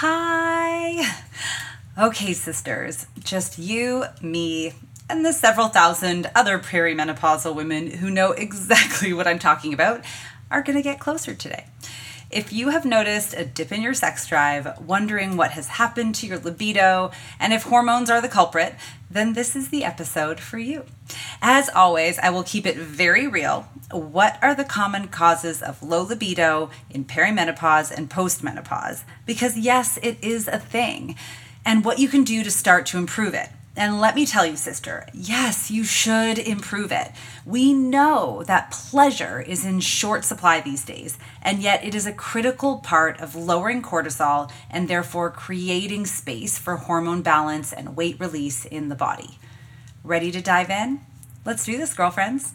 Hi. Okay, sisters, just you, me, and the several thousand other perimenopausal women who know exactly what I'm talking about are going to get closer today. If you have noticed a dip in your sex drive, wondering what has happened to your libido, and if hormones are the culprit, then this is the episode for you. As always, I will keep it very real. What are the common causes of low libido in perimenopause and postmenopause? Because yes, it is a thing, and what you can do to start to improve it. And let me tell you, sister, yes, you should improve it. We know that pleasure is in short supply these days, and yet it is a critical part of lowering cortisol and therefore creating space for hormone balance and weight release in the body. Ready to dive in? Let's do this, girlfriends.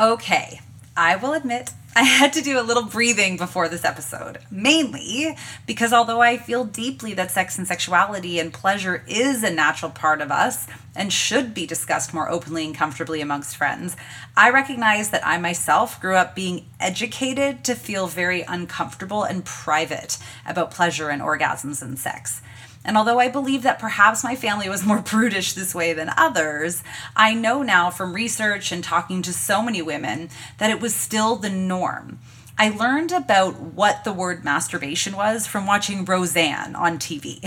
Okay, I will admit I had to do a little breathing before this episode, mainly because although I feel deeply that sex and sexuality and pleasure is a natural part of us and should be discussed more openly and comfortably amongst friends, I recognize that I myself grew up being educated to feel very uncomfortable and private about pleasure and orgasms and sex. And although I believe that perhaps my family was more prudish this way than others, I know now from research and talking to so many women that it was still the norm. I learned about what the word masturbation was from watching Roseanne on TV.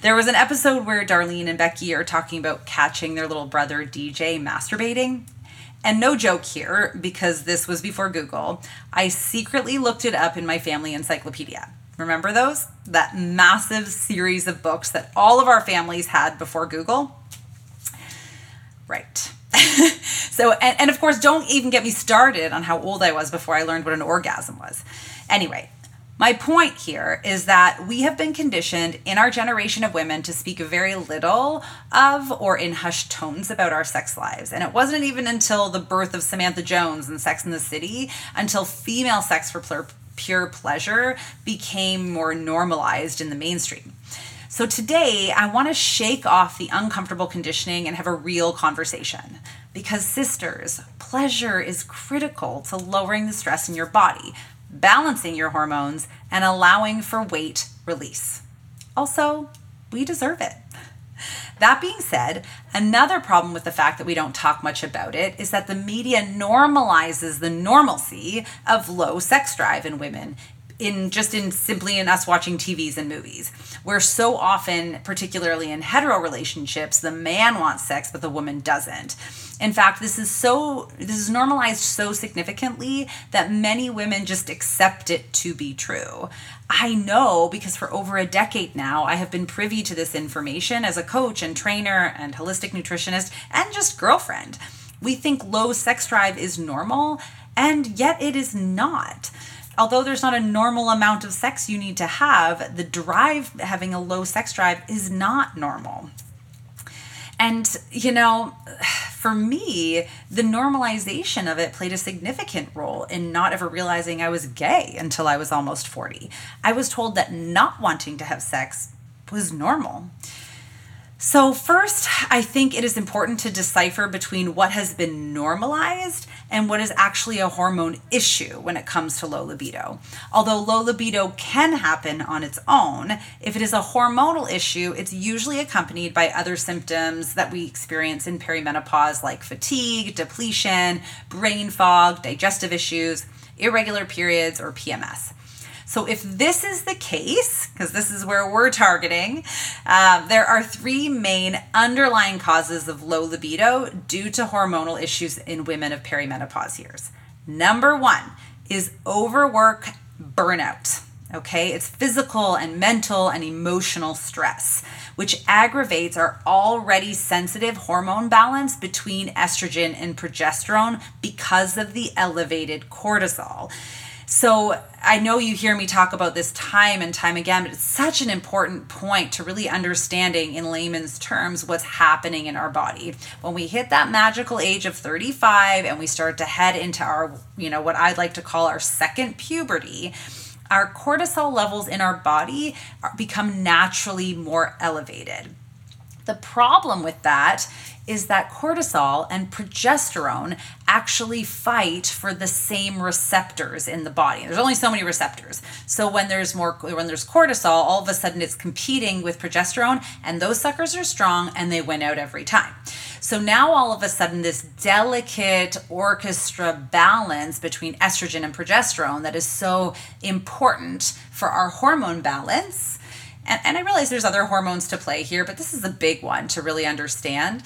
There was an episode where Darlene and Becky are talking about catching their little brother DJ masturbating. And no joke here, because this was before Google, I secretly looked it up in my family encyclopedia. Remember those? That massive series of books that all of our families had before Google? Right. So, and of course, don't even get me started on how old I was before I learned what an orgasm was. Anyway, my point here is that we have been conditioned in our generation of women to speak very little of or in hushed tones about our sex lives. And it wasn't even until the birth of Samantha Jones and Sex in the City until female sex for pure pleasure became more normalized in the mainstream. So today, I want to shake off the uncomfortable conditioning and have a real conversation. Because sisters, pleasure is critical to lowering the stress in your body, balancing your hormones, and allowing for weight release. Also, we deserve it. That being said, another problem with the fact that we don't talk much about it is that the media normalizes the normalcy of low sex drive in women in us watching TVs and movies, where so often, particularly in hetero relationships, the man wants sex, but the woman doesn't. In fact, this is normalized so significantly that many women just accept it to be true. I know because for over a decade now, I have been privy to this information as a coach and trainer and holistic nutritionist and just girlfriend. We think low sex drive is normal, and yet it is not. Although there's not a normal amount of sex you need to have, having a low sex drive is not normal. And, for me, the normalization of it played a significant role in not ever realizing I was gay until I was almost 40. I was told that not wanting to have sex was normal. So first, I think it is important to decipher between what has been normalized and what is actually a hormone issue when it comes to low libido. Although low libido can happen on its own, if it is a hormonal issue, it's usually accompanied by other symptoms that we experience in perimenopause, like fatigue, depletion, brain fog, digestive issues, irregular periods, or PMS. So if this is the case, because this is where we're targeting, there are three main underlying causes of low libido due to hormonal issues in women of perimenopause years. Number one is overwork burnout. Okay, it's physical and mental and emotional stress, which aggravates our already sensitive hormone balance between estrogen and progesterone because of the elevated cortisol. So I know you hear me talk about this time and time again, but it's such an important point to really understanding in layman's terms what's happening in our body. When we hit that magical age of 35 and we start to head into our, what I'd like to call our second puberty, our cortisol levels in our body become naturally more elevated. The problem with that is that cortisol and progesterone actually fight for the same receptors in the body. There's only so many receptors. So when there's cortisol, all of a sudden it's competing with progesterone, and those suckers are strong and they win out every time. So now all of a sudden this delicate orchestra balance between estrogen and progesterone that is so important for our hormone balance. And I realize there's other hormones to play here, but this is a big one to really understand.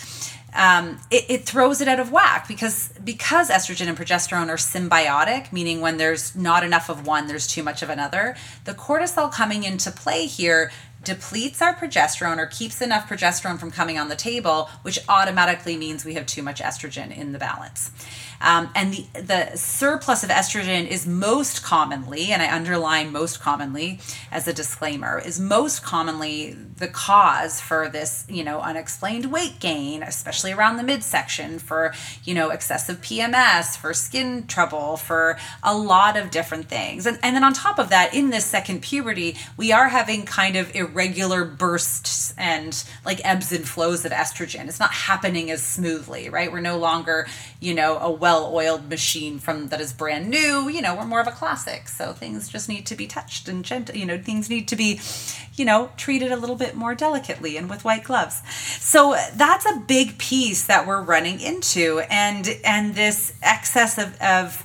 It throws it out of whack because estrogen and progesterone are symbiotic, meaning when there's not enough of one, there's too much of another. The cortisol coming into play here depletes our progesterone or keeps enough progesterone from coming on the table, which automatically means we have too much estrogen in the balance. And the surplus of estrogen is most commonly, and I underline most commonly as a disclaimer, is most commonly the cause for this, unexplained weight gain, especially around the midsection, for, excessive PMS, for skin trouble, for a lot of different things. And then on top of that, in this second puberty, we are having kind of irregular bursts and like ebbs and flows of estrogen. It's not happening as smoothly, right? We're no longer, a well-oiled machine that is brand new. We're more of a classic. So things just need to be touched and gentle, things need to be, treated a little bit more delicately and with white gloves. So that's a big piece that we're running into. And this excess of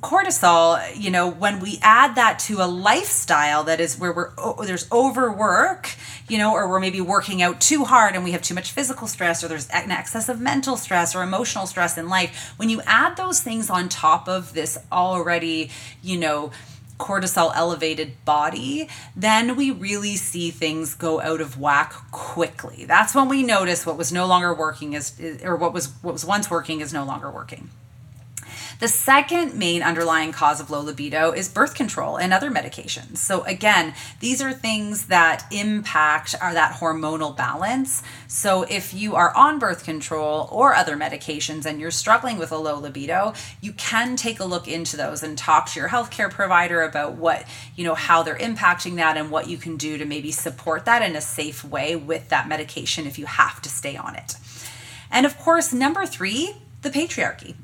cortisol, when we add that to a lifestyle that is where there's overwork, or we're maybe working out too hard and we have too much physical stress, or there's an excess of mental stress or emotional stress in life. When you add those things on top of this already, cortisol elevated body, then we really see things go out of whack quickly. That's when we notice what was no longer working what was once working is no longer working. The second main underlying cause of low libido is birth control and other medications. So again, these are things that impact that hormonal balance. So if you are on birth control or other medications and you're struggling with a low libido, you can take a look into those and talk to your healthcare provider about what, how they're impacting that and what you can do to maybe support that in a safe way with that medication if you have to stay on it. And of course, number three, the patriarchy.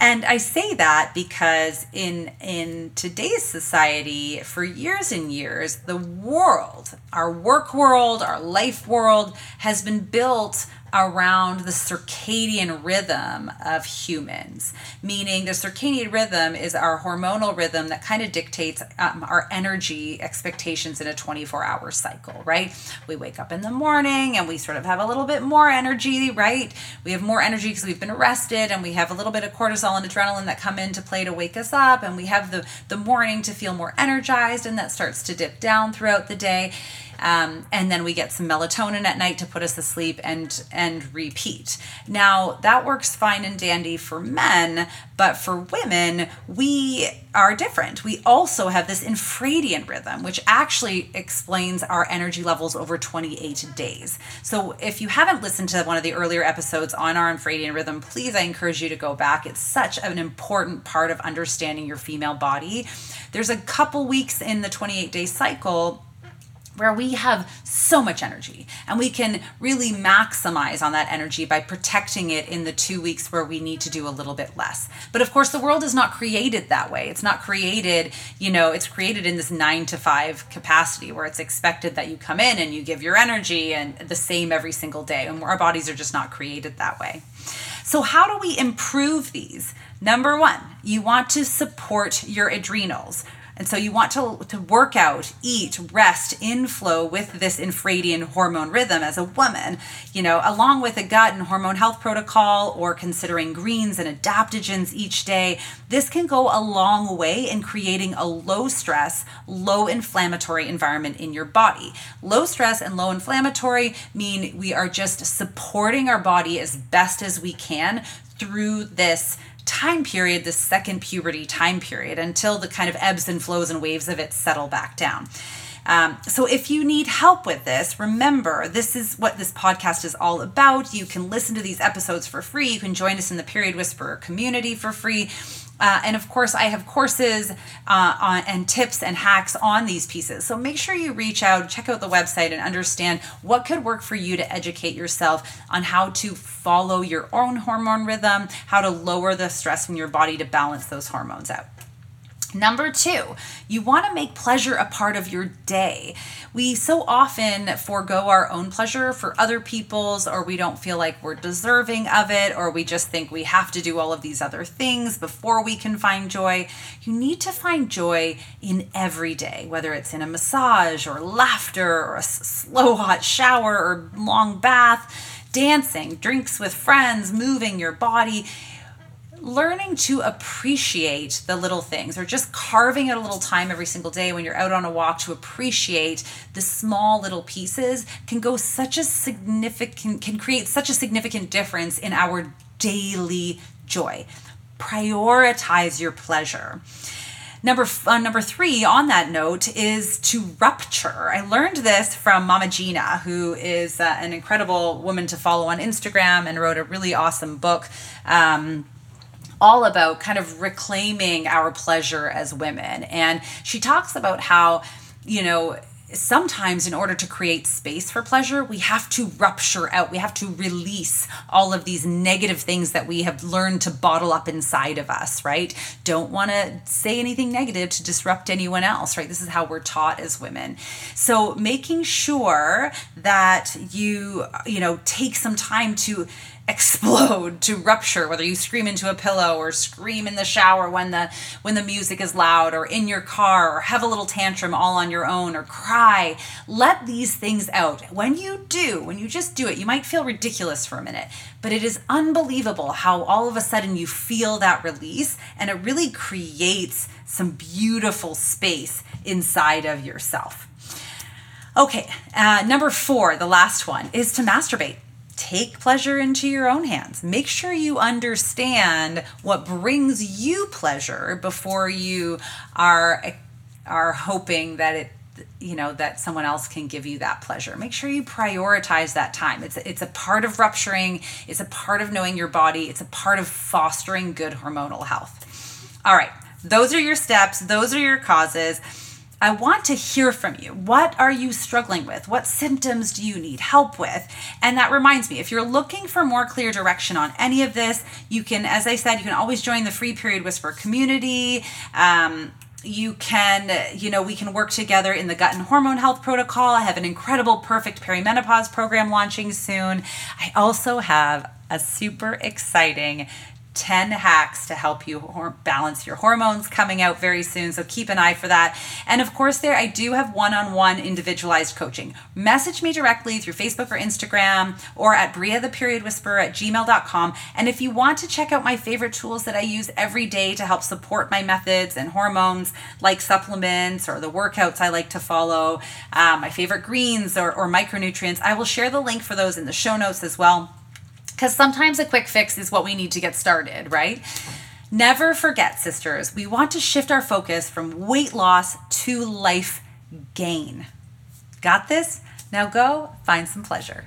And I say that because in today's society, for years and years, the world, our work world, our life world, has been built around the circadian rhythm of humans, meaning the circadian rhythm is our hormonal rhythm that kind of dictates our energy expectations in a 24-hour cycle, right? We wake up in the morning and we sort of have a little bit more energy, right? We have more energy because we've been rested, and we have a little bit of cortisol and adrenaline that come into play to wake us up, and we have the morning to feel more energized, and that starts to dip down throughout the day. And then we get some melatonin at night to put us to sleep and repeat. Now, that works fine and dandy for men, but for women, we are different. We also have this infradian rhythm, which actually explains our energy levels over 28 days. So if you haven't listened to one of the earlier episodes on our infradian rhythm, please, I encourage you to go back. It's such an important part of understanding your female body. There's a couple weeks in the 28-day cycle where we have so much energy and we can really maximize on that energy by protecting it in the 2 weeks where we need to do a little bit less. But of course, the world is not created that way. It's not created, you know, it's created in this 9-to-5 capacity where it's expected that you come in and you give your energy and the same every single day. And our bodies are just not created that way. So how do we improve these? Number one, you want to support your adrenals. And so you want to work out, eat, rest, inflow with this infradian hormone rhythm as a woman, you know, along with a gut and hormone health protocol or considering greens and adaptogens each day. This can go a long way in creating a low stress, low inflammatory environment in your body. Low stress and low inflammatory mean we are just supporting our body as best as we can through this time period, the second puberty time period, until the kind of ebbs and flows and waves of it settle back down. So if you need help with this, remember, this is what this podcast is all about. You can listen to these episodes for free. You can join us in the Period Whisperer community for free. And of course, I have courses and tips and hacks on these pieces. So make sure you reach out, check out the website, and understand what could work for you to educate yourself on how to follow your own hormone rhythm, how to lower the stress in your body to balance those hormones out. Number two, you want to make pleasure a part of your day. We so often forego our own pleasure for other people's, or we don't feel like we're deserving of it, or we just think we have to do all of these other things before we can find joy. You need to find joy in every day, whether it's in a massage or laughter or a slow hot shower or long bath, dancing, drinks with friends, moving your body. Learning to appreciate the little things, or just carving out a little time every single day when you're out on a walk to appreciate the small little pieces, can create such a significant difference in our daily joy. Prioritize your pleasure. Number three, on that note, is to rupture. I learned this from Mama Gina, who is an incredible woman to follow on Instagram and wrote a really awesome book. All about kind of reclaiming our pleasure as women. And she talks about how, you know, sometimes in order to create space for pleasure, we have to rupture out. We have to release all of these negative things that we have learned to bottle up inside of us, right? Don't want to say anything negative to disrupt anyone else, right? This is how we're taught as women. So making sure that you know, take some time to explode, to rupture, whether you scream into a pillow or scream in the shower when the music is loud, or in your car, or have a little tantrum all on your own, or cry. Let these things out. When you just do it, you might feel ridiculous for a minute, but it is unbelievable how all of a sudden you feel that release, and it really creates some beautiful space inside of yourself. Okay, number four, the last one, is to masturbate. Take pleasure into your own hands. Make sure you understand what brings you pleasure before you are hoping that that someone else can give you that pleasure. Make sure you prioritize that time. It's a part of rupturing. It's a part of knowing your body. It's a part of fostering good hormonal health. All right, those are your steps. Those are your causes. I want to hear from you. What are you struggling with? What symptoms do you need help with? And that reminds me, if you're looking for more clear direction on any of this, you can, as I said, you can always join the free Period Whisperer community. You can, we can work together in the Gut and Hormone Health Protocol. I have an incredible Perfect Perimenopause program launching soon. I also have a super exciting 10 hacks to help you balance your hormones coming out very soon. So keep an eye for that. And of course, I do have one-on-one individualized coaching. Message me directly through Facebook or Instagram, or at briatheperiodwhisperer@gmail.com. And if you want to check out my favorite tools that I use every day to help support my methods and hormones, like supplements or the workouts I like to follow, my favorite greens or micronutrients, I will share the link for those in the show notes as well. Because sometimes a quick fix is what we need to get started, right? Never forget, sisters, we want to shift our focus from weight loss to life gain. Got this? Now go find some pleasure.